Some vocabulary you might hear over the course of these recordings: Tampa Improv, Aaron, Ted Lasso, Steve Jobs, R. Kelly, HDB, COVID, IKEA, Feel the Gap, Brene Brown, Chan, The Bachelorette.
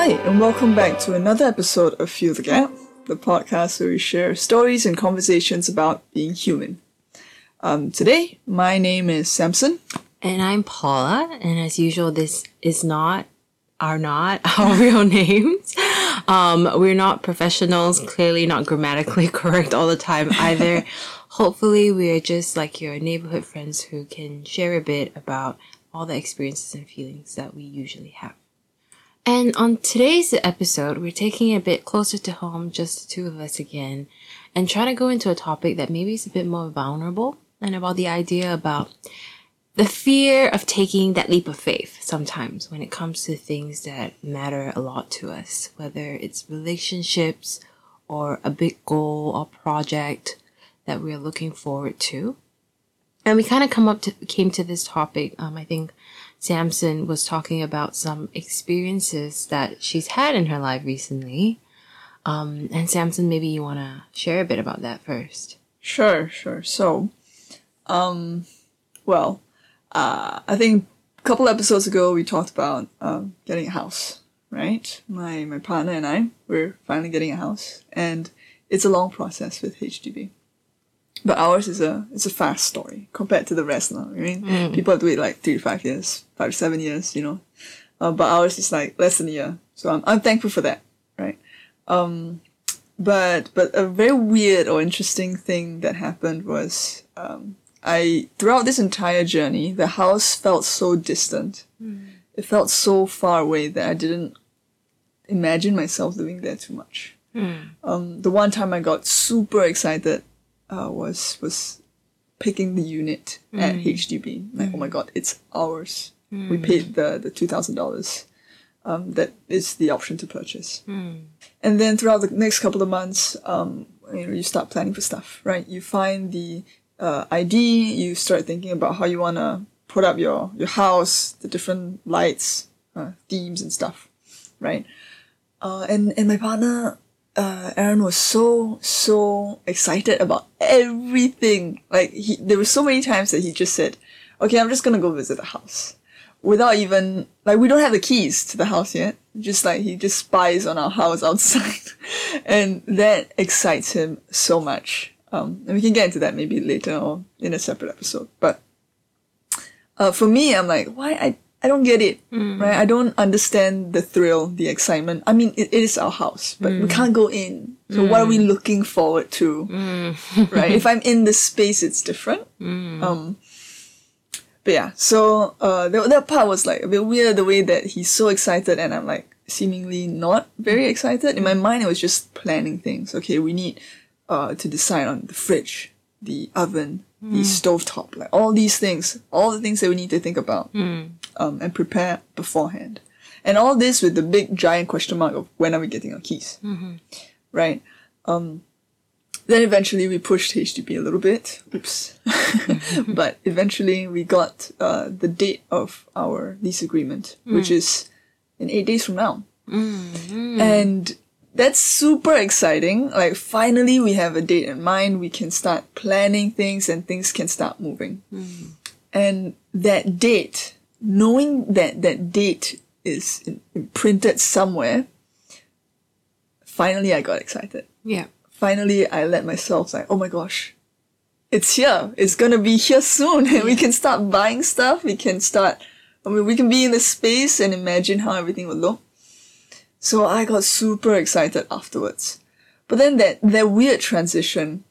Hi, and welcome back to another episode of Feel the Gap, the podcast where we share stories and conversations about being human. Today, my name is Samson. And I'm Paula, and as usual, this is not our real names. We're not professionals, clearly not grammatically correct all the time either. Hopefully, we are just like your neighborhood friends who can share a bit about all the experiences and feelings that we usually have. And on today's episode, we're taking it a bit closer to home, just the two of us again, and trying to go into a topic that maybe is a bit more vulnerable, and about the idea about the fear of taking that leap of faith sometimes when it comes to things that matter a lot to us, whether it's relationships or a big goal or project that we're looking forward to. And we kind of came to this topic, I think Samson was talking about some experiences that she's had in her life recently. And Samson, maybe you want to share a bit about that first. Sure. So, I think a couple episodes ago we talked about getting a house, right? My partner and I, we're finally getting a house. And it's a long process with HDB. But ours is a fast story compared to the rest now. I mean, people have to wait like 3 to 5 years, 5 to 7 years, you know. But ours is like less than a year. So I'm thankful for that, right? But a very weird or interesting thing that happened was throughout this entire journey, the house felt so distant. It felt so far away that I didn't imagine myself living there too much. The one time I got super excited was picking the unit at HDB. Like, oh my god, it's ours. We paid the $2,000. That is the option to purchase. And then throughout the next couple of months, you start planning for stuff, right? You find the ID, you start thinking about how you want to put up your house, the different lights, themes and stuff, right? And my partner, Aaron, was so excited about everything. Like, there were so many times that he just said, okay, I'm just going to go visit the house. Without even, like, we don't have the keys to the house yet. Just like, he just spies on our house outside. And that excites him so much. And we can get into that maybe later or in a separate episode. But for me, I'm like, why? I don't get it, right? I don't understand the thrill, the excitement. I mean, it is our house, but we can't go in. So what are we looking forward to, right? If I'm in this space, it's different. But yeah, so that part was like a bit weird, the way that he's so excited and I'm like seemingly not very excited. In my mind, I was just planning things. Okay, we need to decide on the fridge, the oven, the stovetop, like all these things, all the things that we need to think about and prepare beforehand. And all this with the big giant question mark of when are we getting our keys, right? Then eventually we pushed HDB a little bit, but eventually we got the date of our lease agreement, which is in 8 days from now. And that's super exciting. Like, finally we have a date in mind. We can start planning things and things can start moving. And that date, knowing that that date is imprinted somewhere, finally I got excited. Yeah. Finally I let myself, like, oh my gosh, it's here. It's going to be here soon. And we can start buying stuff. We can start, we can be in the space and imagine how everything would look. So I got super excited afterwards. But then that weird transition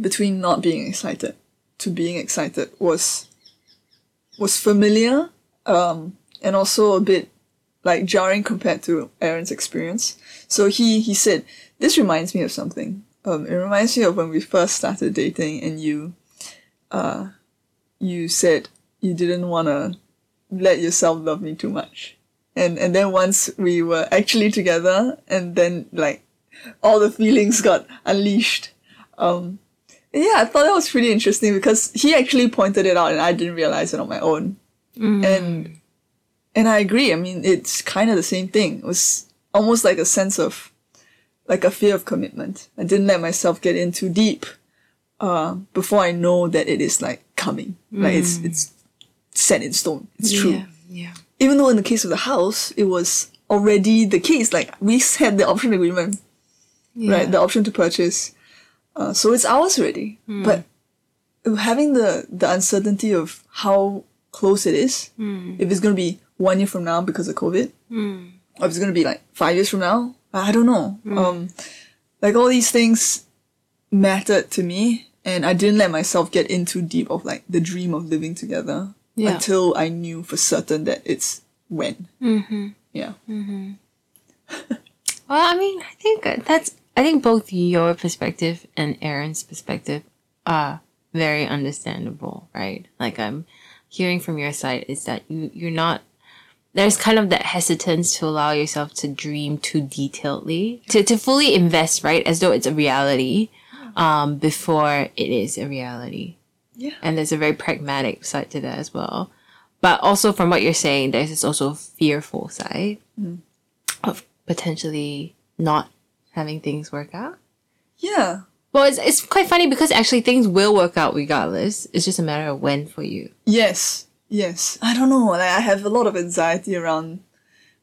between not being excited to being excited was familiar, and also a bit like jarring compared to Aaron's experience. So he said, this reminds me of something. It reminds me of when we first started dating and you said you didn't want to let yourself love me too much. And then once we were actually together, and then like all the feelings got unleashed. I thought that was pretty interesting because he actually pointed it out and I didn't realize it on my own. And I agree. I mean, it's kind of the same thing. It was almost like a sense of, like, a fear of commitment. I didn't let myself get in too deep, before I know that it is like coming. Like, it's set in stone. It's true. Yeah. Even though in the case of the house, it was already the case. Like, we had the option agreement, right? The option to purchase. So it's ours already. But having the uncertainty of how close it is, if it's going to be 1 year from now because of COVID, or if it's going to be like 5 years from now, I don't know. Like, all these things mattered to me, and I didn't let myself get in too deep of like the dream of living together until I knew for certain that it's when. Well, I mean, I think that's, I think both your perspective and Aaron's perspective are very understandable, right? Like, I'm hearing from your side is that you're not, there's kind of that hesitance to allow yourself to dream too detailedly, to fully invest, right? As though it's a reality, before it is a reality. Yeah. And there's a very pragmatic side to that as well. But also from what you're saying, there's this also fearful side of potentially not having things work out. Yeah. Well, it's quite funny because actually things will work out regardless. It's just a matter of when for you. Yes. Yes. I don't know. Like, I have a lot of anxiety around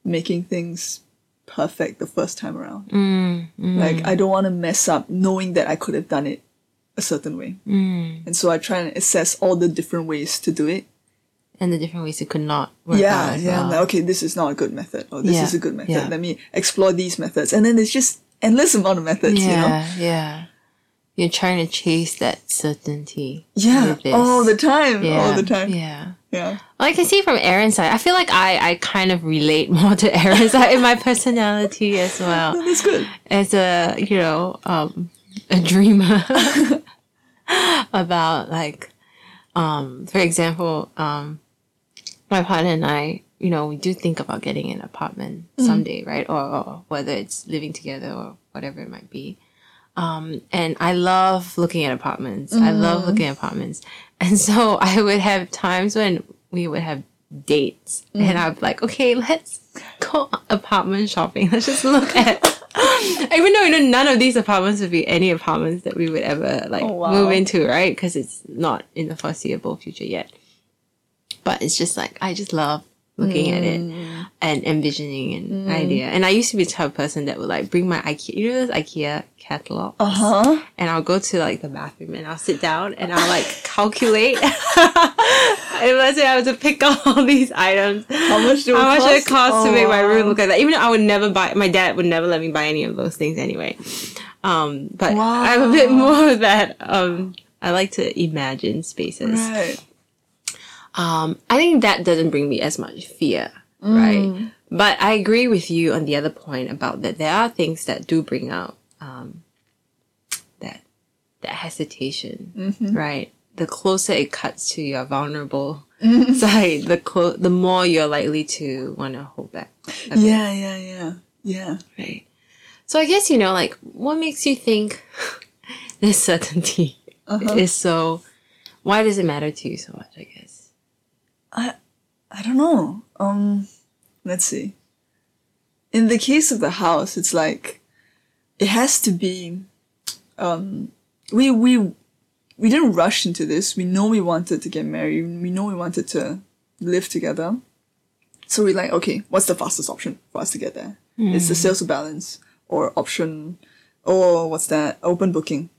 making things perfect the first time around. Like, I don't want to mess up knowing that I could have done it a certain way. And so I try and assess all the different ways to do it. And the different ways it could not work out as well. I'm like, okay, this is not a good method. Or this is a good method. Let me explore these methods. And then it's just endless amount of methods, you know? You're trying to chase that certainty. All the time. Yeah. Well, I can see from Aaron's side. I feel like I kind of relate more to Aaron's side in my personality as well. That's good. As a, you know, a dreamer about, like, for example, my partner and I, you know, we do think about getting an apartment someday, right? Or whether it's living together or whatever it might be. And I love looking at apartments. I love looking at apartments. And so I would have times when we would have dates. And I'd be like, okay, let's go apartment shopping. Let's just look at... Even though, you know, none of these apartments would be any apartments that we would ever, like, move into, right? Because it's not in the foreseeable future yet. But it's just like, I just love looking at it and envisioning an idea. And I used to be the type of person that would, like, bring my IKEA, you know, those IKEA catalogs? And I'll go to, like, the bathroom and I'll sit down and I'll, like, calculate. And let's say I was to pick up all these items. How much would it cost to make my room look like that? Even though I would never buy, my dad would never let me buy any of those things anyway. But I'm a bit more of that. I like to imagine spaces. Right. I think that doesn't bring me as much fear, right? But I agree with you on the other point about that. There are things that do bring out that hesitation, right? The closer it cuts to your vulnerable side, the more you're likely to want to hold back. Yeah. Right. So I guess, you know, like, what makes you think this certainty is so? Why does it matter to you so much? I guess. I don't know. Let's see. In the case of the house, it's like, it has to be, we didn't rush into this. We know we wanted to get married. We know we wanted to live together. So we're like, okay, what's the fastest option for us to get there? It's the sales to balance or option, or what's that? Open booking.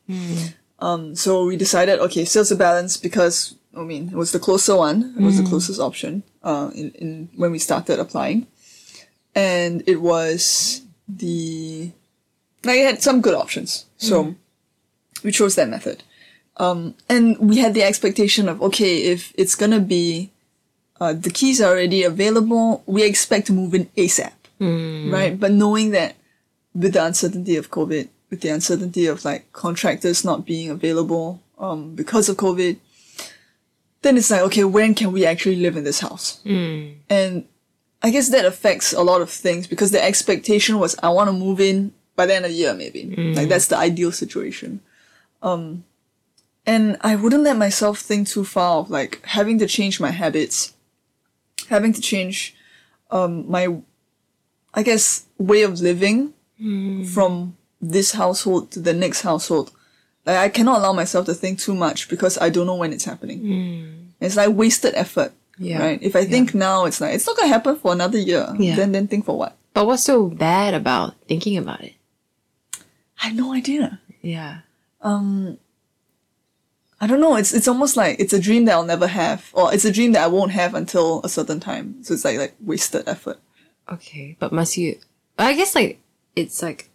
So we decided, okay, sales to balance because... I mean, it was the closer one. It was the closest option when we started applying. And it was it had some good options. So we chose that method. And we had the expectation of, okay, if it's going to be, the keys are already available, we expect to move in ASAP, right? But knowing that with the uncertainty of COVID, with the uncertainty of, like, contractors not being available because of COVID, then it's like, okay, when can we actually live in this house? And I guess that affects a lot of things because the expectation was I want to move in by the end of the year, maybe. Like, that's the ideal situation. And I wouldn't let myself think too far of, like, having to change my habits, having to change my, I guess, way of living from this household to the next household. Like, I cannot allow myself to think too much because I don't know when it's happening. It's like wasted effort, right? If I think now, it's like, it's not going to happen for another year. Then think for what? But what's so bad about thinking about it? I have no idea. Yeah. I don't know. It's almost like it's a dream that I'll never have, or it's a dream that I won't have until a certain time. So it's like wasted effort. Okay, but must you? I guess like it's like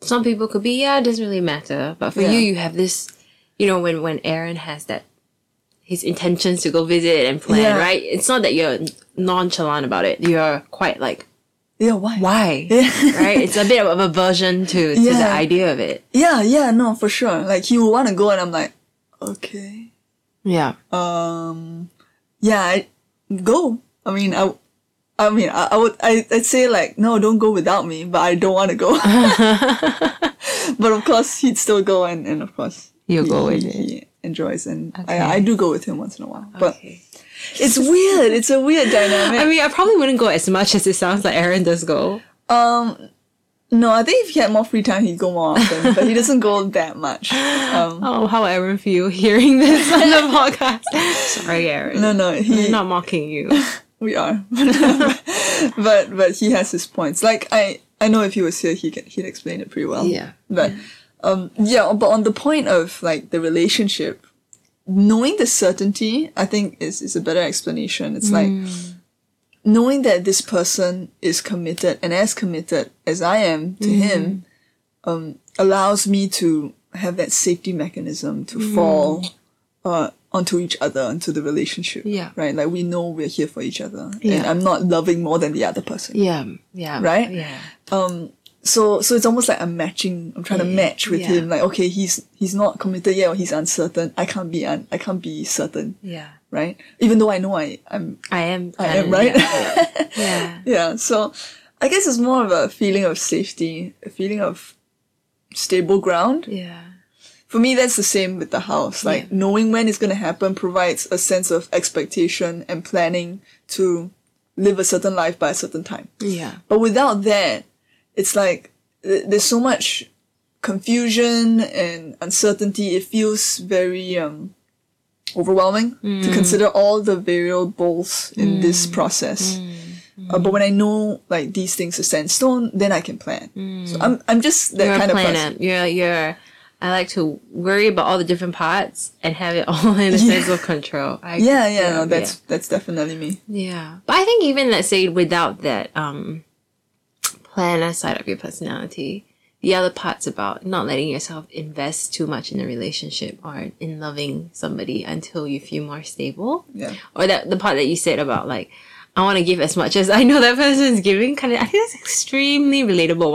some people could be it doesn't really matter. But for you, you have this. You know, when Aaron has that, his intentions to go visit and plan, right? It's not that you're nonchalant about it. You're quite like. Yeah, why? Why? Yeah. Right? It's a bit of aversion to the idea of it. Yeah, yeah, no, for sure. Like, he would want to go and I'm like, okay. Yeah. Yeah, go. I'd say like, no, don't go without me, but I don't want to go. But of course, he'd still go and of course. You'll go with it. He enjoys and okay. I do go with him once in a while. But okay. It's weird. It's a weird dynamic. I mean, I probably wouldn't go as much as it sounds like Aaron does go. No, I think if he had more free time, he'd go more often. But he doesn't go that much. How Aaron feel hearing this on the podcast. Sorry, Aaron. No, I'm not mocking you. We are. But he has his points. Like, I know if he was here, he'd explain it pretty well. Yeah. But, but on the point of, like, the relationship, knowing the certainty, I think, is a better explanation. It's like knowing that this person is committed and as committed as I am to him allows me to have that safety mechanism to fall onto each other, onto the relationship. Yeah. Right? Like, we know we're here for each other. Yeah. And I'm not loving more than the other person. Yeah. Yeah. Right? Yeah. So it's almost like I'm trying to match with him. Like, okay, he's not committed yet or he's uncertain. I can't be certain. Yeah. Right? Even though I know I am, right? Yeah. Yeah. Yeah. So I guess it's more of a feeling of safety, a feeling of stable ground. Yeah. For me, that's the same with the house. Like knowing when it's going to happen provides a sense of expectation and planning to live a certain life by a certain time. Yeah. But without that, it's like there's so much confusion and uncertainty. It feels very overwhelming to consider all the variables in this process. But when I know like these things are set in stone, then I can plan. So I'm just that kind of person. You're a planner. I like to worry about all the different parts and have it all in a sense of control. That's definitely me. Yeah, but I think even let's say without that planner side of your personality, the other part's about not letting yourself invest too much in a relationship or in loving somebody until you feel more stable. Yeah. Or that the part that you said about like, I want to give as much as I know that person's giving. Kind of, I think that's extremely relatable.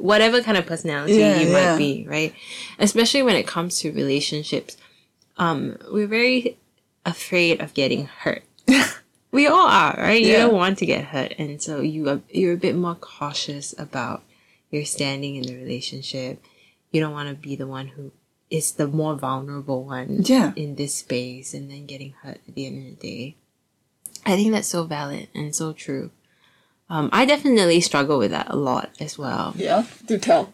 Whatever kind of personality you might be, right? Especially when it comes to relationships, we're very afraid of getting hurt. We all are, right? Yeah. You don't want to get hurt. And so you're a bit more cautious about your standing in the relationship. You don't want to be the one who is the more vulnerable one in this space and then getting hurt at the end of the day. I think that's so valid and so true. I definitely struggle with that a lot as well. Yeah, do tell.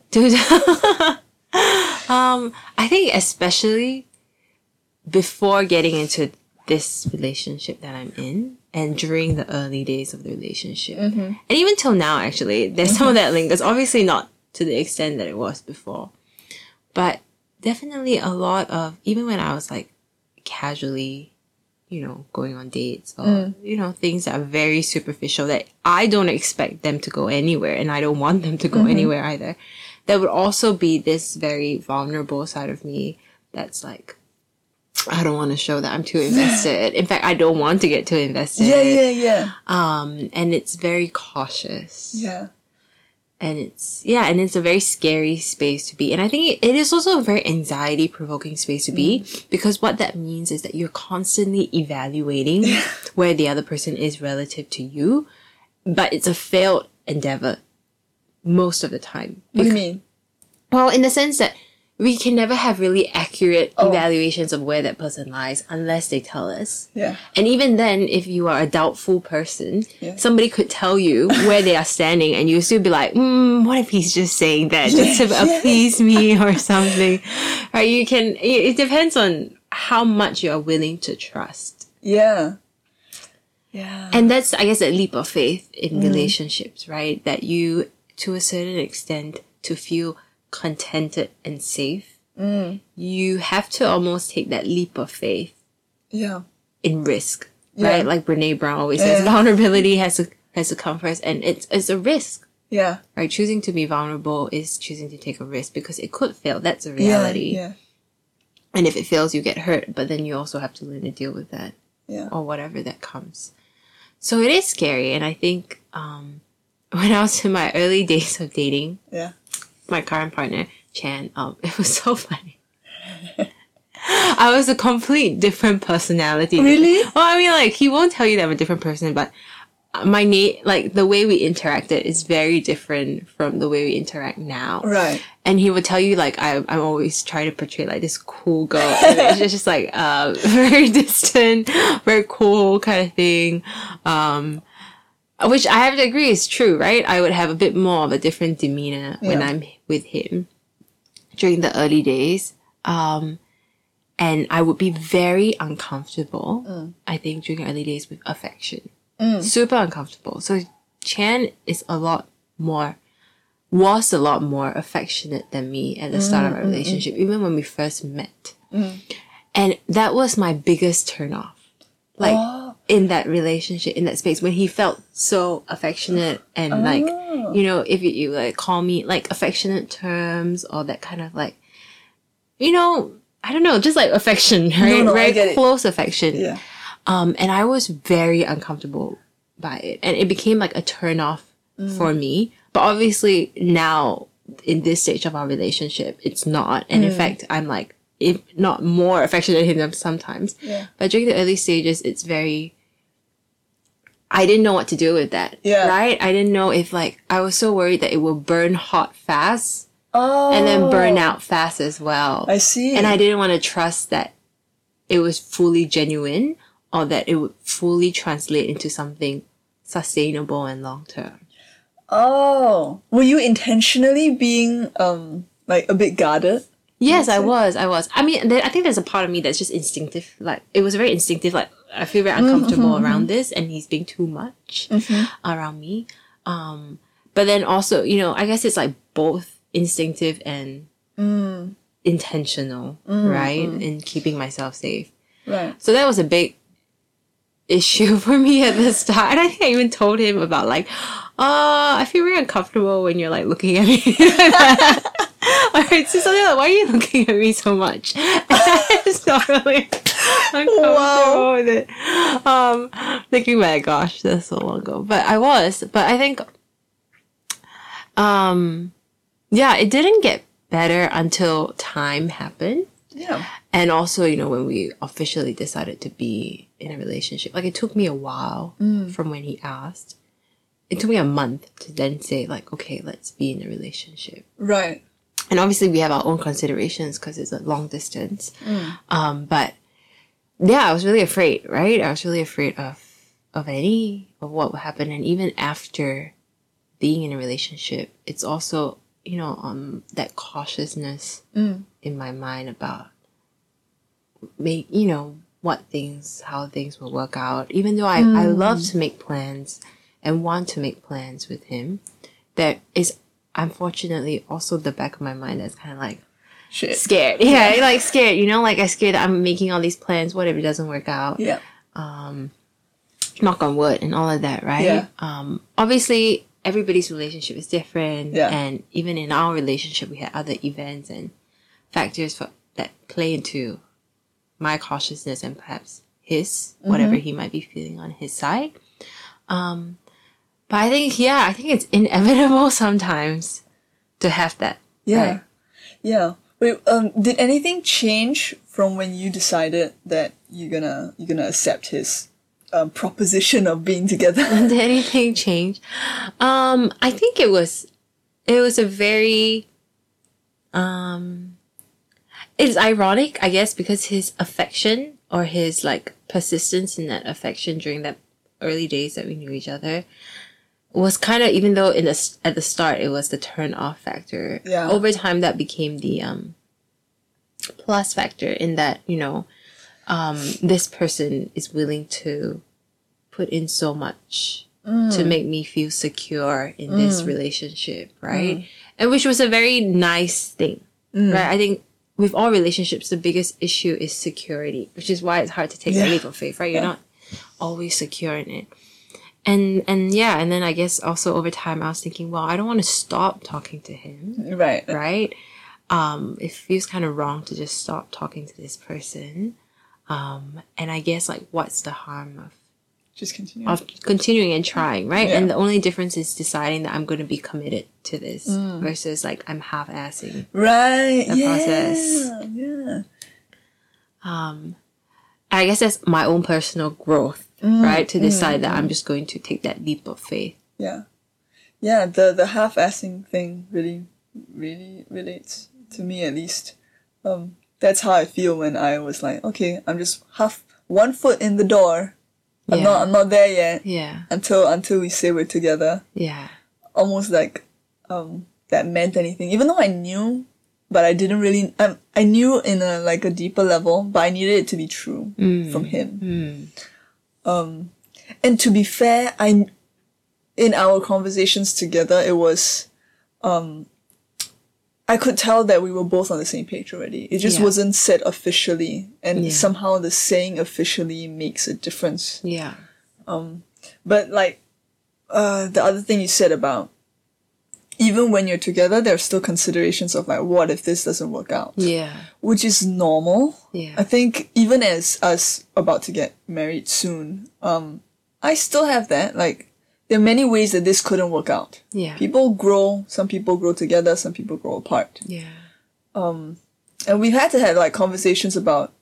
I think especially before getting into this relationship that I'm in and during the early days of the relationship. Mm-hmm. And even till now, actually, there's some of that lingers. Obviously not to the extent that it was before. But definitely a lot of, even when I was like casually, you know, going on dates or, you know, things that are very superficial that I don't expect them to go anywhere and I don't want them to go anywhere either. There would also be this very vulnerable side of me that's like, I don't want to show that I'm too invested. In fact, I don't want to get too invested. Yeah. And it's very cautious. Yeah. And it's a very scary space to be. And I think it is also a very anxiety-provoking space to be because what that means is that you're constantly evaluating where the other person is relative to you, but it's a failed endeavor most of the time. What do you mean? Well, in the sense that we can never have really accurate evaluations of where that person lies unless they tell us. Yeah. And even then, if you are a doubtful person, somebody could tell you where they are standing and you'll still be like, what if he's just saying that just to appease me or something? Right? You can, it depends on how much you're willing to trust. Yeah. Yeah. And that's, I guess, a leap of faith in relationships, right? That you, to a certain extent, to feel contented and safe, you have to almost take that leap of faith. Yeah. In risk, right? Like Brene Brown always says, vulnerability has to come first, and it's a risk. Yeah. Right? Choosing to be vulnerable is choosing to take a risk because it could fail. That's a reality. Yeah. And if it fails, you get hurt, but then you also have to learn to deal with that. Yeah. Or whatever that comes. So it is scary, and I think when I was in my early days of dating, my current partner, Chan, it was so funny. I was a complete different personality. Really? Well, I mean, like, he won't tell you that I'm a different person, but my the way we interacted is very different from the way we interact now. Right. And he would tell you, like, I'm always trying to portray, like, this cool girl. It's just, like, very distant, very cool kind of thing. Which I have to agree is true, right? I would have a bit more of a different demeanor when I'm with him during the early days. And I would be very uncomfortable, I think, during early days with affection. Super uncomfortable. So Chan was a lot more affectionate than me at the start of our relationship, even when we first met. And that was my biggest turn off. Like, in that relationship, in that space, when he felt so affectionate and, like, you know, if you like, call me, like, affectionate terms or that kind of, like, you know, I don't know, just, like, affection, right? No, right? Close affection. Yeah. And I was very uncomfortable by it. And it became, like, a turn-off for me. But obviously, now, in this stage of our relationship, it's not. And, in fact, I'm, like, if not more affectionate than him sometimes. Yeah. But during the early stages, it's very... I didn't know what to do with that, right? I didn't know if, like... I was so worried that it will burn hot fast and then burn out fast as well. I see. And I didn't want to trust that it was fully genuine, or that it would fully translate into something sustainable and long-term. Oh. Were you intentionally being, like, a bit guarded? Yes, I was. I mean, I think there's a part of me that's just instinctive. Like, it was very instinctive. Like, I feel very uncomfortable around this, and he's being too much around me. But then also, you know, I guess it's, like, both instinctive and intentional, right? In keeping myself safe. Right. So that was a big issue for me at the start. And I think I even told him about, like, I feel really uncomfortable when you're, like, looking at me. Alright, so something like, why are you looking at me so much? It's not really uncomfortable with it. Thinking about, gosh, that's so long ago. But I was. But I think, it didn't get better until time happened. Yeah. And also, you know, when we officially decided to be in a relationship, like, it took me a while from when he asked. It took me a month to then say, like, okay, let's be in a relationship. Right. And obviously we have our own considerations because it's a long distance. But yeah, I was really afraid, right? I was really afraid of what would happen. And even after being in a relationship, it's also, you know, that cautiousness in my mind about, you know, how things will work out. Even though I love to make plans and want to make plans with him, that is unfortunately also the back of my mind that's kind of like scared. Yeah, like scared, you know, like I'm scared that I'm making all these plans, what if it doesn't work out? Yeah. Knock on wood and all of that, right? Yeah. Obviously everybody's relationship is different. Yeah. And even in our relationship we had other events and factors that play into my cautiousness and perhaps his, whatever he might be feeling on his side. But I think, I think it's inevitable sometimes to have that. Yeah. Right? Yeah. Wait, did anything change from when you decided that you're gonna accept his proposition of being together? Did anything change? I think it was a very, it's ironic, I guess, because his affection or his, like, persistence in that affection during that early days that we knew each other was kind of, even though at the start it was the turn off factor, over time that became the plus factor in that, you know, this person is willing to put in so much to make me feel secure in this relationship, right? And which was a very nice thing, right? I think with all relationships, the biggest issue is security, which is why it's hard to take that leap of faith, right? You're not always secure in it. And yeah, and then I guess also over time I was thinking, well, I don't want to stop talking to him. Right. Right? It feels kind of wrong to just stop talking to this person. And I guess, like, what's the harm of just continuing? Of continuing and trying, right? Yeah. And the only difference is deciding that I'm going to be committed to this versus, like, I'm half-assing the process. Yeah. I guess that's my own personal growth, right? To decide that I'm just going to take that leap of faith. Yeah. Yeah, the half-assing thing really relates to me, at least. That's how I feel when I was like, okay, I'm just half one foot in the door. I'm not there yet. Yeah. Until we say we're together. Yeah. Almost like that meant anything. Even though I knew, but I didn't really I knew in a deeper level, but I needed it to be true from him. Mm. And to be fair, in our conversations together, it was I could tell that we were both on the same page already. It just wasn't said officially. And somehow the saying officially makes a difference. Yeah. But like, the other thing you said about, even when you're together, there are still considerations of like, what if this doesn't work out? Yeah. Which is normal. Yeah. I think even as us about to get married soon, I still have that. Like, there are many ways that this couldn't work out. Yeah. People grow. Some people grow together. Some people grow apart. Yeah. And we've had to have like conversations about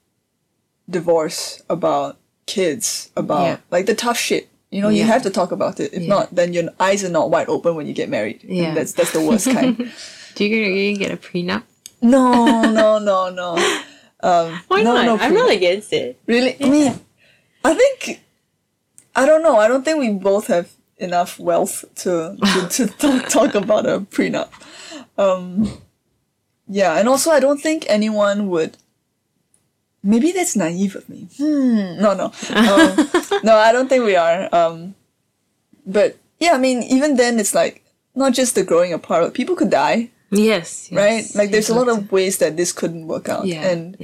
divorce, about kids, about like the tough shit. You know, you have to talk about it. If not, then your eyes are not wide open when you get married. Yeah. And that's the worst kind. Do you get a prenup? No. Why not? No, I'm not against it. Really? Yeah. I mean, I think, I don't know. I don't think we both have enough wealth to talk about a prenup. And also I don't think anyone would. Maybe that's naive of me. No, I don't think we are. But yeah, I mean, even then, it's like not just the growing apart. People could die. Yes. Right. Like there's a lot of ways that this couldn't work out. Yeah. And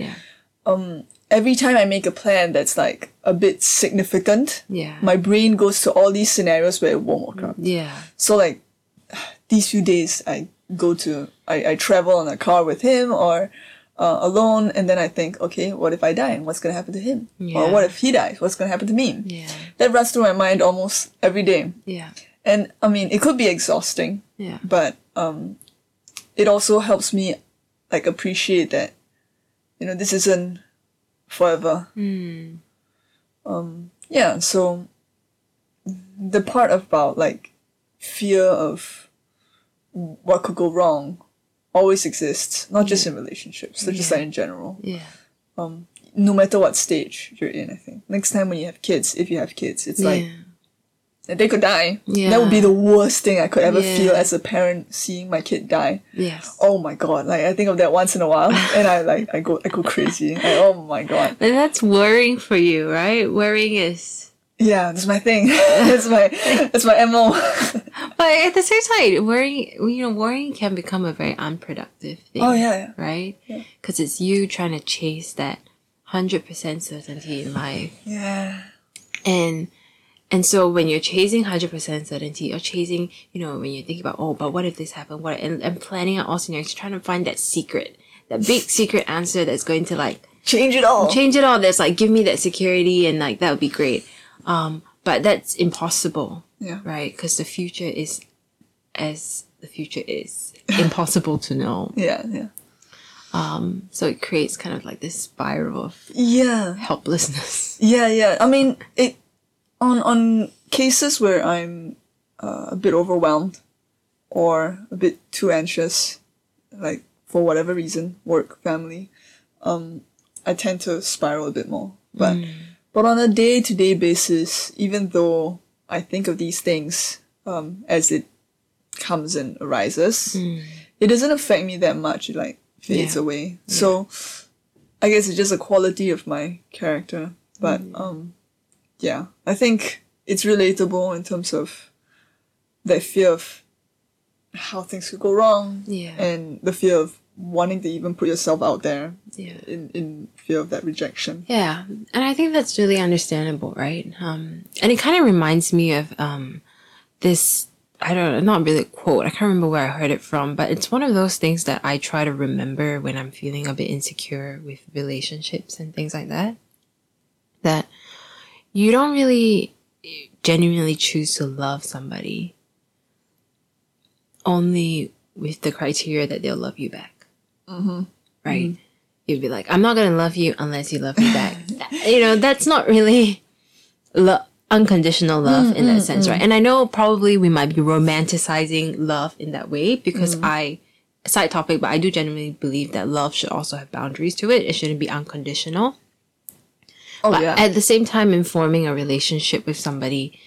every time I make a plan that's like a bit significant, my brain goes to all these scenarios where it won't work out. Yeah. So like these few days I travel in a car with him or alone, and then I think, okay, what if I die and what's going to happen to him? Yeah. Or what if he dies? What's going to happen to me? Yeah. That runs through my mind almost every day. Yeah. And I mean, it could be exhausting, but it also helps me like appreciate that, you know, this isn't forever. Mm. So the part about like fear of what could go wrong always exists, not just in relationships, but just like in general. Yeah. No matter what stage you're in, I think. Next time when you have kids, if you have kids, it's like they could die. Yeah. That would be the worst thing I could ever feel as a parent, seeing my kid die. Yes. Oh my god. Like I think of that once in a while and I go crazy. Like, oh my god. But that's worrying for you, right? Worrying is that's my thing. that's my MO. But at the same time, worrying can become a very unproductive thing. Oh yeah. Right? Because it's you trying to chase that 100% certainty in life. Yeah. And so when you're chasing 100% certainty, you're chasing, you know, when you think about, oh, but what if this happened? What? And planning out all scenarios, trying to find that secret, that big secret answer that's going to like change it all. That's like, give me that security and like, that would be great. But that's impossible, right? Because the future is as the future is, impossible to know. Yeah. So it creates kind of like this spiral of helplessness. Yeah. I mean, it, On cases where I'm a bit overwhelmed or a bit too anxious, like for whatever reason, work, family, I tend to spiral a bit more. But on a day-to-day basis, even though I think of these things as it comes and arises, it doesn't affect me that much. It like fades away. Yeah. So I guess it's just a quality of my character. But I think it's relatable in terms of that fear of how things could go wrong, and the fear of wanting to even put yourself out there, in fear of that rejection. Yeah, and I think that's really understandable, right? And it kind of reminds me of this, I don't know, not really a quote, I can't remember where I heard it from, but it's one of those things that I try to remember when I'm feeling a bit insecure with relationships and things like that, that you don't really genuinely choose to love somebody only with the criteria that they'll love you back. Mm-hmm. Right? Mm-hmm. You'd be like, I'm not going to love you unless you love me back. You know, that's not really unconditional love in that sense, right? And I know probably we might be romanticizing love in that way because side topic, but I do genuinely believe that love should also have boundaries to it. It shouldn't be unconditional. But at the same time, in forming a relationship with somebody,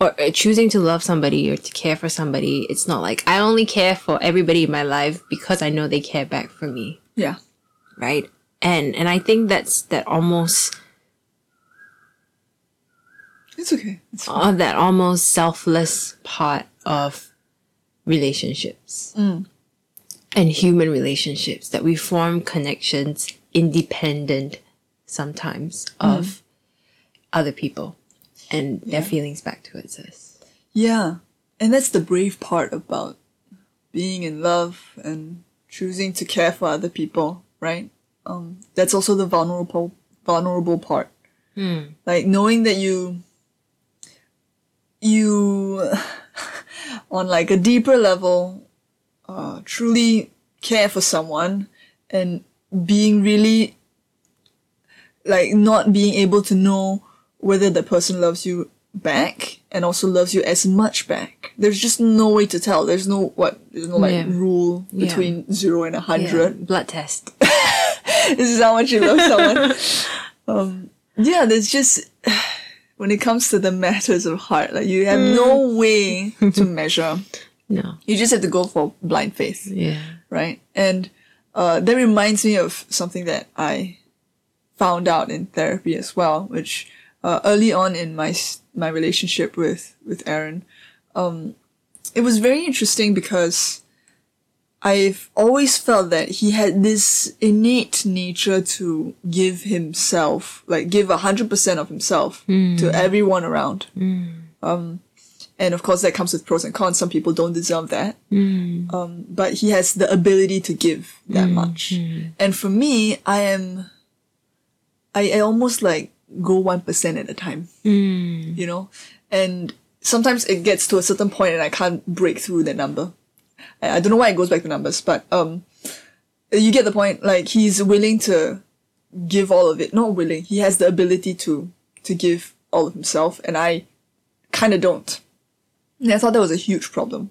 or choosing to love somebody or to care for somebody, it's not like I only care for everybody in my life because I know they care back for me. Yeah. Right? And I think that almost... It's okay. It's fine. That almost selfless part of relationships and human relationships, that we form connections independent sometimes of other people and their feelings back towards us. Yeah. And that's the brave part about being in love and choosing to care for other people, right? That's also the vulnerable part. Like knowing that you on like a deeper level truly care for someone, and being really like not being able to know whether the person loves you back and also loves you as much back. There's just no way to tell. There's no rule between 0 and 100. Yeah. Blood test. This is how much you love someone. There's just, when it comes to the matters of heart, like you have no way to measure. No. You just have to go for blind faith. Yeah. Right? And that reminds me of something that I found out in therapy as well, which early on in my relationship with Aaron, it was very interesting because I've always felt that he had this innate nature to give himself, like give 100% of himself to everyone around. And of course that comes with pros and cons. Some people don't deserve that. But he has the ability to give that much. And for me, I almost like go 1% at a time, you know? And sometimes it gets to a certain point and I can't break through that number. I don't know why it goes back to numbers, but you get the point. Like, he's willing to give all of it. Not willing. He has the ability to give all of himself, and I kind of don't. And I thought that was a huge problem.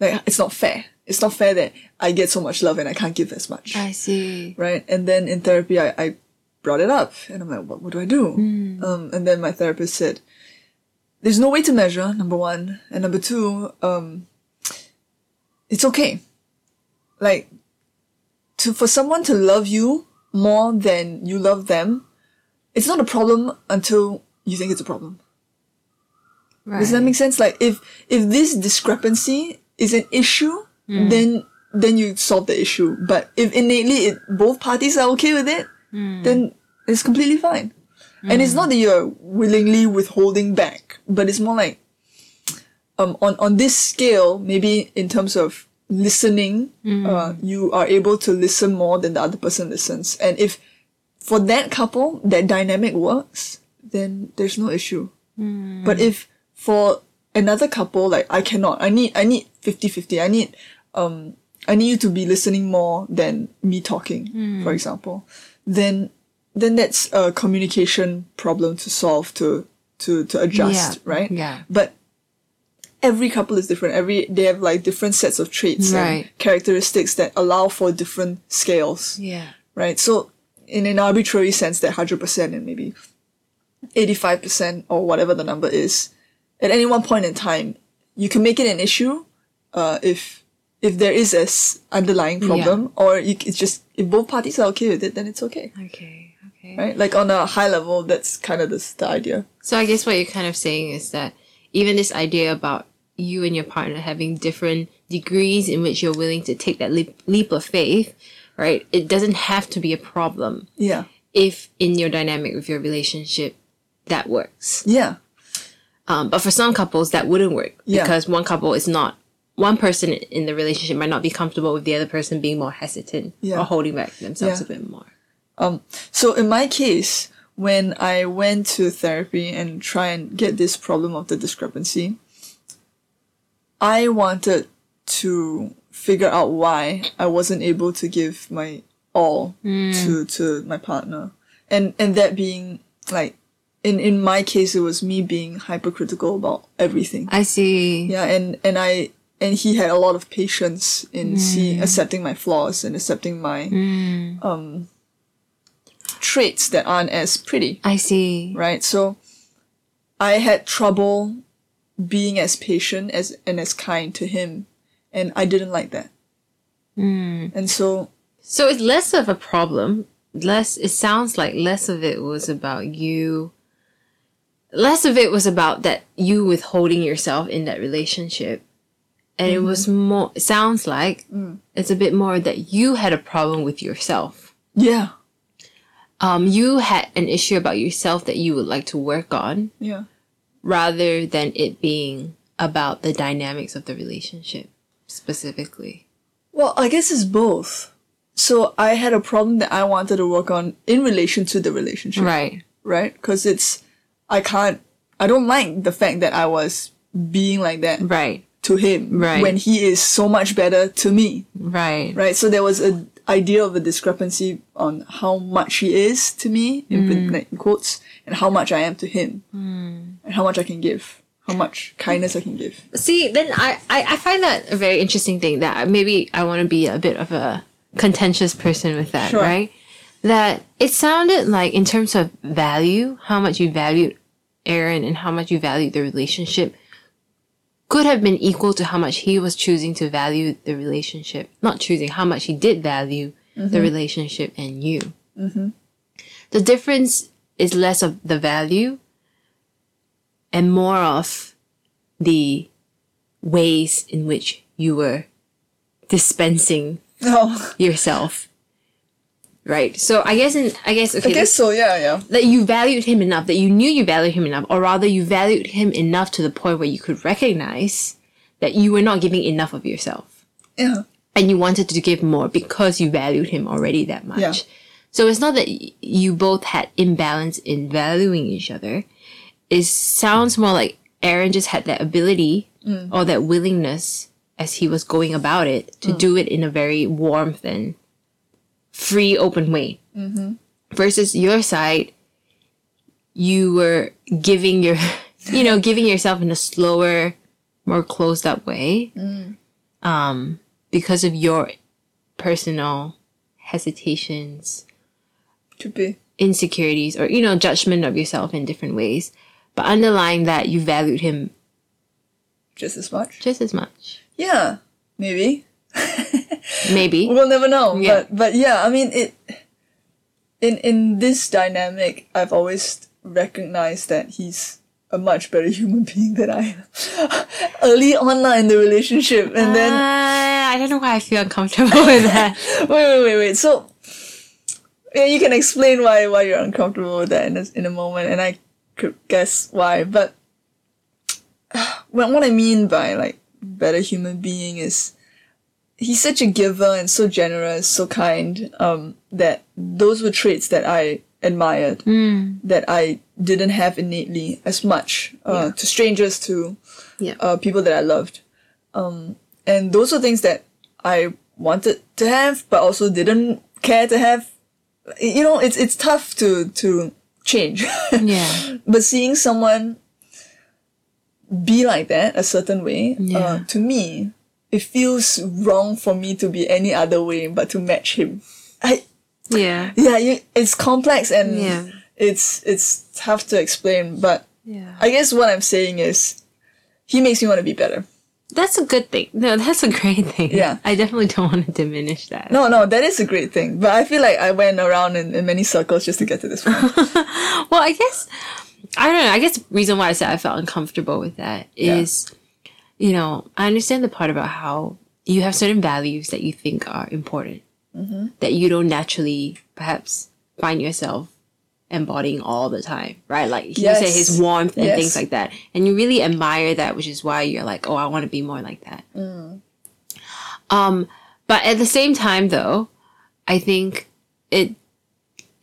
Like, it's not fair. It's not fair that I get so much love and I can't give as much. I see. Right? And then in therapy, I brought it up and I'm like, what do I do? And then my therapist said, there's no way to measure, number one, and number two, it's okay, like for someone to love you more than you love them. It's not a problem until you think it's a problem, right? Does that make sense? Like if this discrepancy is an issue, then you solve the issue. But if innately both parties are okay with it, then it's completely fine. And it's not that you're willingly withholding back, but it's more like on this scale, maybe in terms of listening, you are able to listen more than the other person listens. And if for that couple, that dynamic works, then there's no issue. But if for another couple, like I need 50-50, I need you to be listening more than me talking, for example, then that's a communication problem to solve, to adjust, right? Yeah. But every couple is different. They have like different sets of traits and characteristics that allow for different scales. Yeah. Right? So in an arbitrary sense, that 100% and maybe 85% or whatever the number is, at any one point in time, you can make it an issue if there is an underlying problem, or if both parties are okay with it, then it's okay. Okay. Okay. Right? Like on a high level, that's kind of the idea. So I guess what you're kind of saying is that even this idea about you and your partner having different degrees in which you're willing to take that leap of faith, right? It doesn't have to be a problem. Yeah. If in your dynamic with your relationship, that works. Yeah. But for some couples, that wouldn't work because one person in the relationship might not be comfortable with the other person being more hesitant or holding back themselves a bit more. So in my case, when I went to therapy and try and get this problem of the discrepancy, I wanted to figure out why I wasn't able to give my all to my partner. And that being like, in my case, it was me being hypercritical about everything. I see. Yeah, and he had a lot of patience in accepting my flaws and accepting my traits that aren't as pretty. I see. Right? So I had trouble being as patient as kind to him, and I didn't like that. And so it's less of a problem. It sounds like less of it was about you. Less of it was about that you withholding yourself in that relationship. And it was more, it sounds like it's a bit more that you had a problem with yourself. Yeah. You had an issue about yourself that you would like to work on. Yeah. Rather than it being about the dynamics of the relationship specifically. Well, I guess it's both. So I had a problem that I wanted to work on in relation to the relationship. Right. Right? Because I don't like the fact that I was being like that. Right. To him. Right. When he is so much better to me. Right. Right? So there was an idea of a discrepancy on how much he is to me, in quotes, and how much I am to him. And how much I can give. How much kindness I can give. See, then I find that a very interesting thing that maybe I want to be a bit of a contentious person with that, right? That it sounded like in terms of value, how much you valued Aaron and how much you valued the relationship could have been equal to how much he was choosing to value the relationship. Not choosing, how much he did value the relationship and you. Mm-hmm. The difference is less of the value and more of the ways in which you were dispensing yourself, right? So I guess that you valued him enough, that you knew you valued him enough, or rather you valued him enough to the point where you could recognize that you were not giving enough of yourself. Yeah. And you wanted to give more because you valued him already that much. Yeah. So it's not that you both had imbalance in valuing each other. It sounds more like Aaron just had that ability or that willingness as he was going about it to do it in a very warm and free, open way. Mm-hmm. Versus your side, you were giving giving yourself in a slower, more closed up way, because of your personal hesitations, could be insecurities, or judgment of yourself in different ways. But underlying that, you valued him just as much. Yeah, maybe. Maybe. We'll never know. Yeah. But yeah, I mean, it. In this dynamic, I've always recognized that he's a much better human being than I am. Early on in the relationship, and then I don't know why I feel uncomfortable with that. Wait. So yeah, you can explain why you're uncomfortable with that in a moment, and I could guess why. But what I mean by like better human being is he's such a giver and so generous, so kind, that those were traits that I admired, that I didn't have innately as much, to strangers, to people that I loved. And those were things that I wanted to have but also didn't care to have. It's tough to change. Yeah. But seeing someone be like that a certain way, to me it feels wrong for me to be any other way but to match him. It's complex and it's tough to explain, but I guess what I'm saying is he makes me want to be better. That's a good thing. No, that's a great thing. Yeah. I definitely don't want to diminish that. No, that is a great thing. But I feel like I went around in many circles just to get to this one. Well, I guess, I don't know. I guess the reason why I said I felt uncomfortable with that is, you know, I understand the part about how you have certain values that you think are important, that you don't naturally perhaps find yourself embodying all the time, right? Like he said, his warmth and things like that, and you really admire that, which is why you're like, oh, I want to be more like that. But at the same time, though, I think it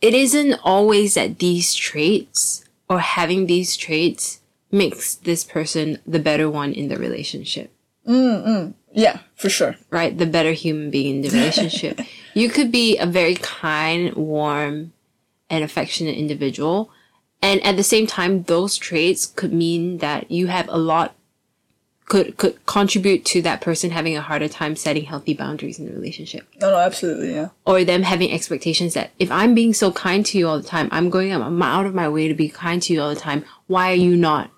isn't always that these traits or having these traits makes this person the better one in the relationship. Yeah, for sure. Right, the better human being in the relationship. You could be a very kind, warm, an affectionate individual, and at the same time those traits could mean that you have a lot could contribute to that person having a harder time setting healthy boundaries in the relationship. No, absolutely, yeah. Or them having expectations that if I'm being so kind to you all the time, I'm going out of my way to be kind to you all the time, why are you not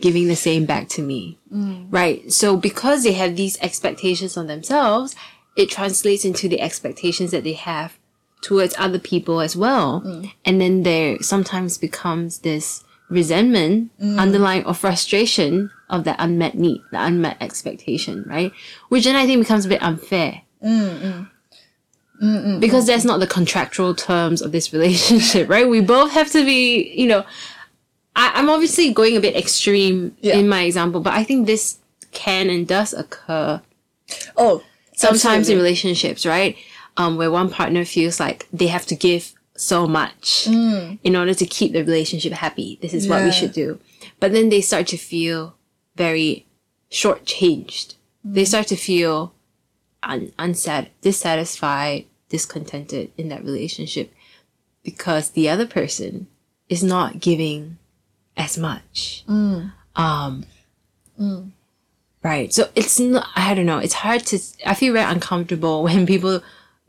giving the same back to me? Right? So because they have these expectations on themselves, it translates into the expectations that they have towards other people as well. And then there sometimes becomes this resentment underlying or frustration of that unmet need, the unmet expectation, right? Which then I think becomes a bit unfair. Because that's not the contractual terms of this relationship, right? We both have to be, you know, I'm obviously going a bit extreme in my example, but I think this can and does occur sometimes in relationships, right? Where one partner feels like they have to give so much in order to keep the relationship happy. This is what we should do. But then they start to feel very shortchanged. They start to feel dissatisfied, discontented in that relationship because the other person is not giving as much. Right. So it's not, I don't know, it's hard to, I feel very uncomfortable when people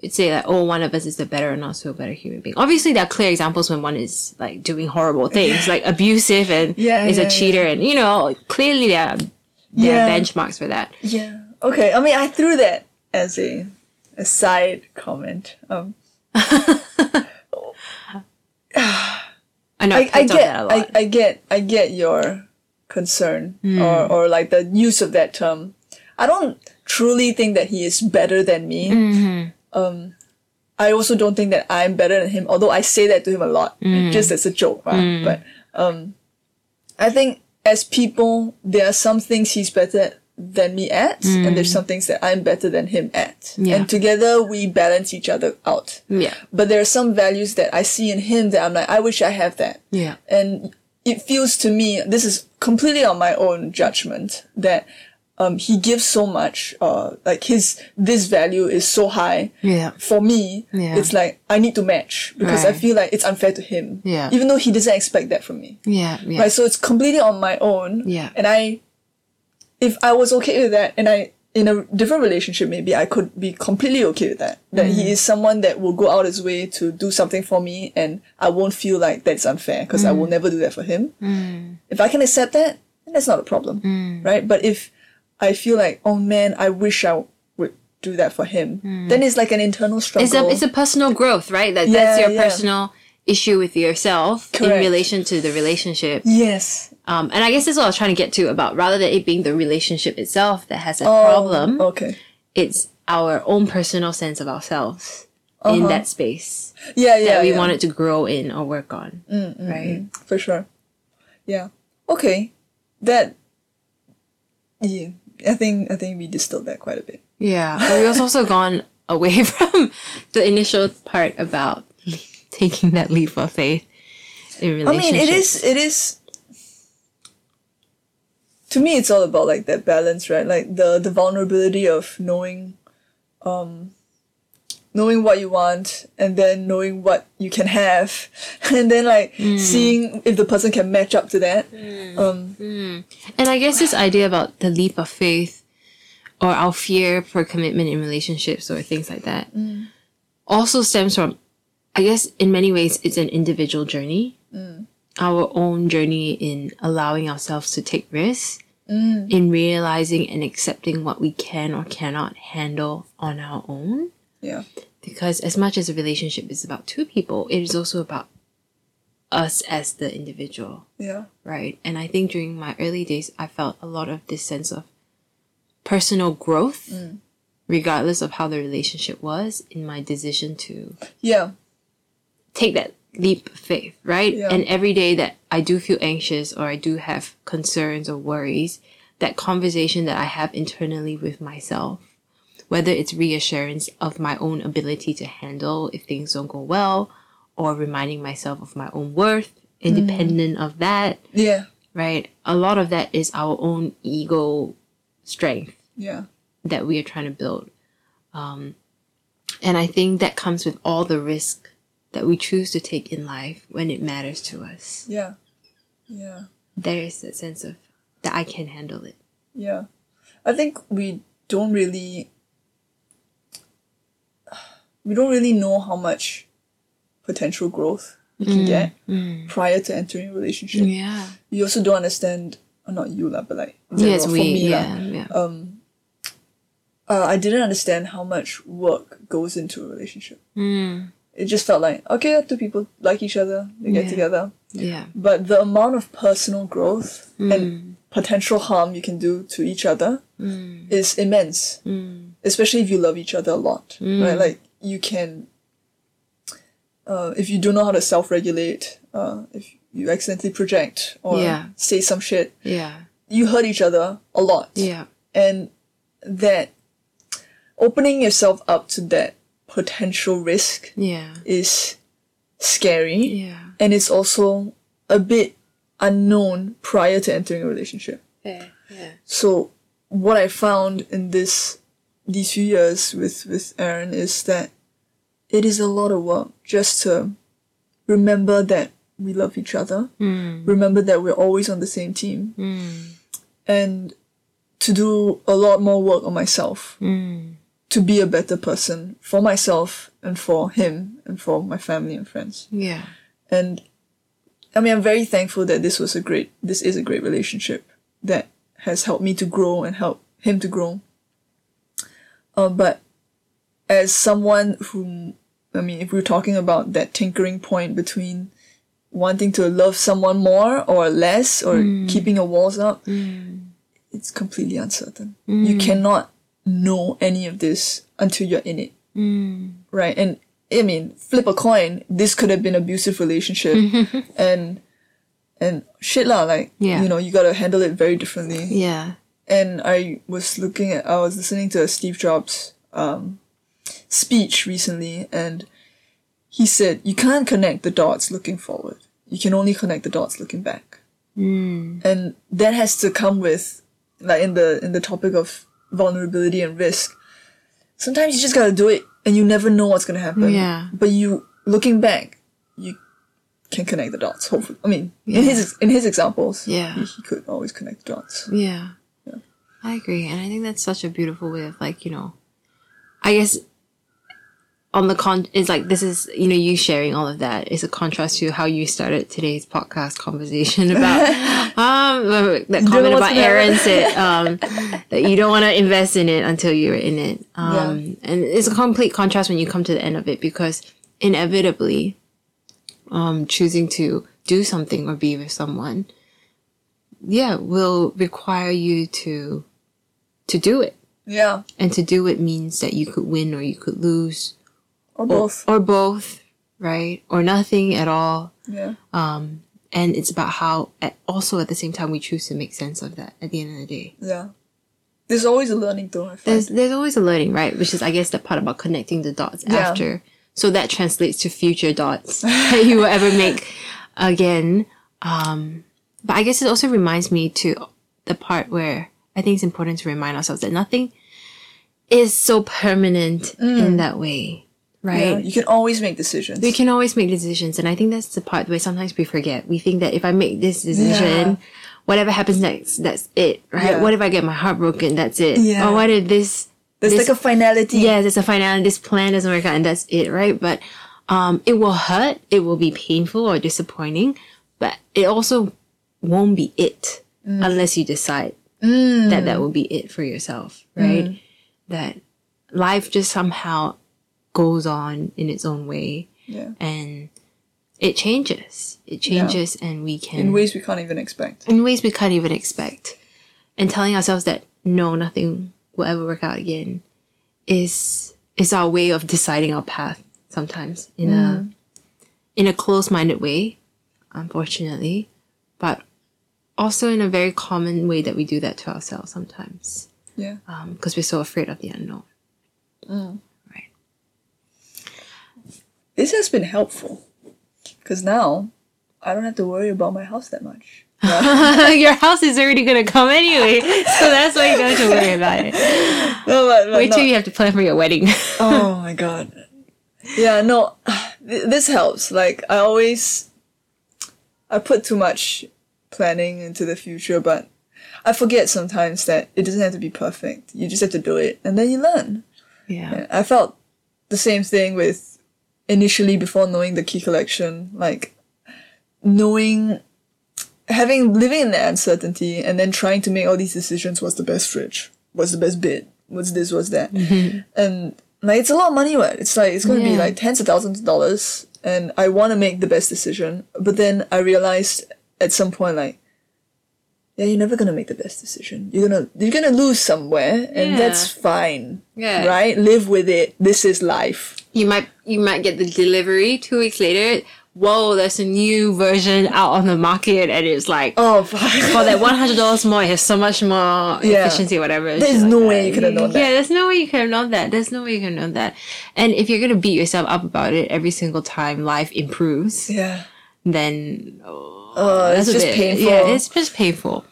say that, oh, one of us is the better or not so better human being. Obviously, there are clear examples when one is like doing horrible things, like abusive and is a cheater, and you know, clearly there are benchmarks for that. Yeah. Okay. I mean, I threw that as a side comment. I get your concern or like the use of that term. I don't truly think that he is better than me. I also don't think that I'm better than him, although I say that to him a lot, just as a joke, right? But I think as people, there are some things he's better than me at, and there's some things that I'm better than him at. And together we balance each other out. But there are some values that I see in him that I'm like, I wish I have that. And it feels to me, this is completely on my own judgment, that he gives so much, like this value is so high. For me, it's like I need to match because I feel like it's unfair to him. Even though he doesn't expect that from me. Right, so it's completely on my own. And if I was okay with that, and I, in a different relationship maybe, I could be completely okay with that. That he is someone that will go out his way to do something for me, and I won't feel like that's unfair because I will never do that for him. If I can accept that, then that's not a problem. Right? But if I feel like, oh man, I wish I would do that for him. Then it's like an internal struggle. It's a personal growth, right? That's your personal issue with yourself. Correct. In relation to the relationship. Yes. And I guess that's what I was trying to get to about, rather than it being the relationship itself that has a problem. Okay. It's our own personal sense of ourselves in that space. That we wanted to grow in or work on. Right? For sure. Yeah. Okay. I think we distilled that quite a bit. Yeah, but we've also gone away from the initial part about taking that leap of faith in relationships. I mean, it is. To me, it's all about like that balance, right? Like the vulnerability of knowing what you want, and then knowing what you can have, and then like seeing if the person can match up to that. And I guess this idea about the leap of faith or our fear for commitment in relationships or things like that also stems from, I guess in many ways, it's an individual journey, our own journey in allowing ourselves to take risks, in realizing and accepting what we can or cannot handle on our own. Yeah. Because as much as a relationship is about two people, it is also about us as the individual. Yeah. Right? And I think during my early days, I felt a lot of this sense of personal growth, regardless of how the relationship was, in my decision to take that leap of faith, right? Yeah. And every day that I do feel anxious or I do have concerns or worries, that conversation that I have internally with myself, whether it's reassurance of my own ability to handle if things don't go well, or reminding myself of my own worth, independent of that. Yeah. Right? A lot of that is our own ego strength. Yeah. That we are trying to build. And I think that comes with all the risk that we choose to take in life when it matters to us. Yeah. Yeah. There is that sense of that I can handle it. Yeah. I think we don't really know how much potential growth you can get prior to entering a relationship. Yeah. You also don't understand, or not you lah, but like I didn't understand how much work goes into a relationship. It just felt like, okay, two people like each other, they get together. Yeah. But the amount of personal growth and potential harm you can do to each other is immense. Especially if you love each other a lot. Right? Like, you can... if you don't know how to self-regulate, if you accidentally project or say some shit, you hurt each other a lot. Yeah. And that... opening yourself up to that potential risk is scary, and it's also a bit unknown prior to entering a relationship. So what I found in these few years with Aaron is that it is a lot of work just to remember that we love each other, remember that we're always on the same team, and to do a lot more work on myself. To be a better person for myself and for him and for my family and friends. Yeah. And I mean, I'm very thankful that this is a great relationship that has helped me to grow and help him to grow. But as someone who, I mean, if we're talking about that tinkering point between wanting to love someone more or less or keeping your walls up, it's completely uncertain. You cannot know any of this until you're in it, right? And I mean, flip a coin, this could have been an abusive relationship and shit lah, like you know, you gotta handle it very differently. And I was listening to a Steve Jobs speech recently, and he said, you can't connect the dots looking forward, you can only connect the dots looking back. And that has to come with, like, in the topic of vulnerability and risk, sometimes you just gotta do it and you never know what's gonna happen. But you, looking back, you can connect the dots, hopefully. I mean, in his examples, he could always connect the dots. Yeah. I agree, and I think that's such a beautiful way of, like, you know, I guess on the it's like, this is, you know, you sharing all of that is a contrast to how you started today's podcast conversation about that comment about Aaron said that you don't want to invest in it until you're in it. And it's a complete contrast when you come to the end of it, because inevitably choosing to do something or be with someone will require you to do it. And to do it means that you could win or you could lose. Or both, right? Or nothing at all. And it's about how, at the same time, we choose to make sense of that at the end of the day. There's always a learning, though, I find. There's always a learning, right? Which is, I guess, the part about connecting the dots after. So that translates to future dots that you will ever make again. But I guess it also reminds me to the part where I think it's important to remind ourselves that nothing is so permanent in that way. Right. Yeah, you can always make decisions. We can always make decisions. And I think that's the part where sometimes we forget. We think that if I make this decision, whatever happens next, that's it. Right? What if I get my heart broken? That's it. Or what if this... There's like a finality. Yeah, there's a finality. This plan doesn't work out and that's it, right? But it will hurt. It will be painful or disappointing. But it also won't be it unless you decide that will be it for yourself, right? That life just somehow goes on in its own way, and it changes. It changes, and we can... in ways we can't even expect. In ways we can't even expect. And telling ourselves that, no, nothing will ever work out again is our way of deciding our path sometimes in a close-minded way, unfortunately, but also in a very common way that we do that to ourselves sometimes. Yeah. Because we're so afraid of the unknown. Right. This has been helpful because now I don't have to worry about my house that much. Your house is already going to come anyway, so that's why you don't have to worry about it. No, but wait till you have to plan for your wedding. Oh my god. Yeah, no, this helps. Like, I put too much planning into the future, but I forget sometimes that it doesn't have to be perfect. You just have to do it, and then you learn. Yeah. I felt the same thing with initially before knowing the key collection, like living in the uncertainty and then trying to make all these decisions. What's the best fridge? What's the best bid? What's this? What's that? And like, it's a lot of money, right? It's like, it's going to be like tens of thousands of dollars, and I want to make the best decision. But then I realized at some point, like, yeah, you're never going to make the best decision. You're going to lose somewhere, and that's fine. Yeah. Right? Live with it. This is life. You might get the delivery 2 weeks later. Whoa, there's a new version out on the market, and it's like, oh, fuck. For that $100 more, it has so much more efficiency, whatever. There's no way you could have known that. Yeah, there's no way you could have known that. There's no way you could have known that. And if you're going to beat yourself up about it every single time life improves, then it's just painful. Yeah, it's just painful.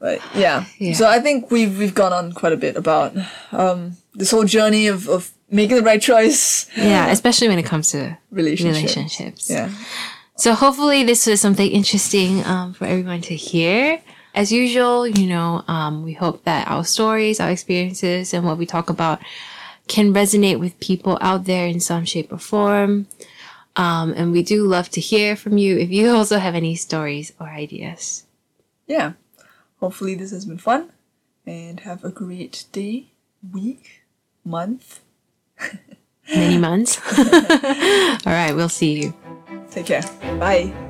But yeah. So I think we've gone on quite a bit about this whole journey of making the right choice. Yeah, especially when it comes to relationships. Yeah. So hopefully this was something interesting for everyone to hear. As usual, we hope that our stories, our experiences, and what we talk about can resonate with people out there in some shape or form. And we do love to hear from you if you also have any stories or ideas. Yeah. Hopefully this has been fun, and have a great day, week, month. Many months. All right, we'll see you. Take care. Bye.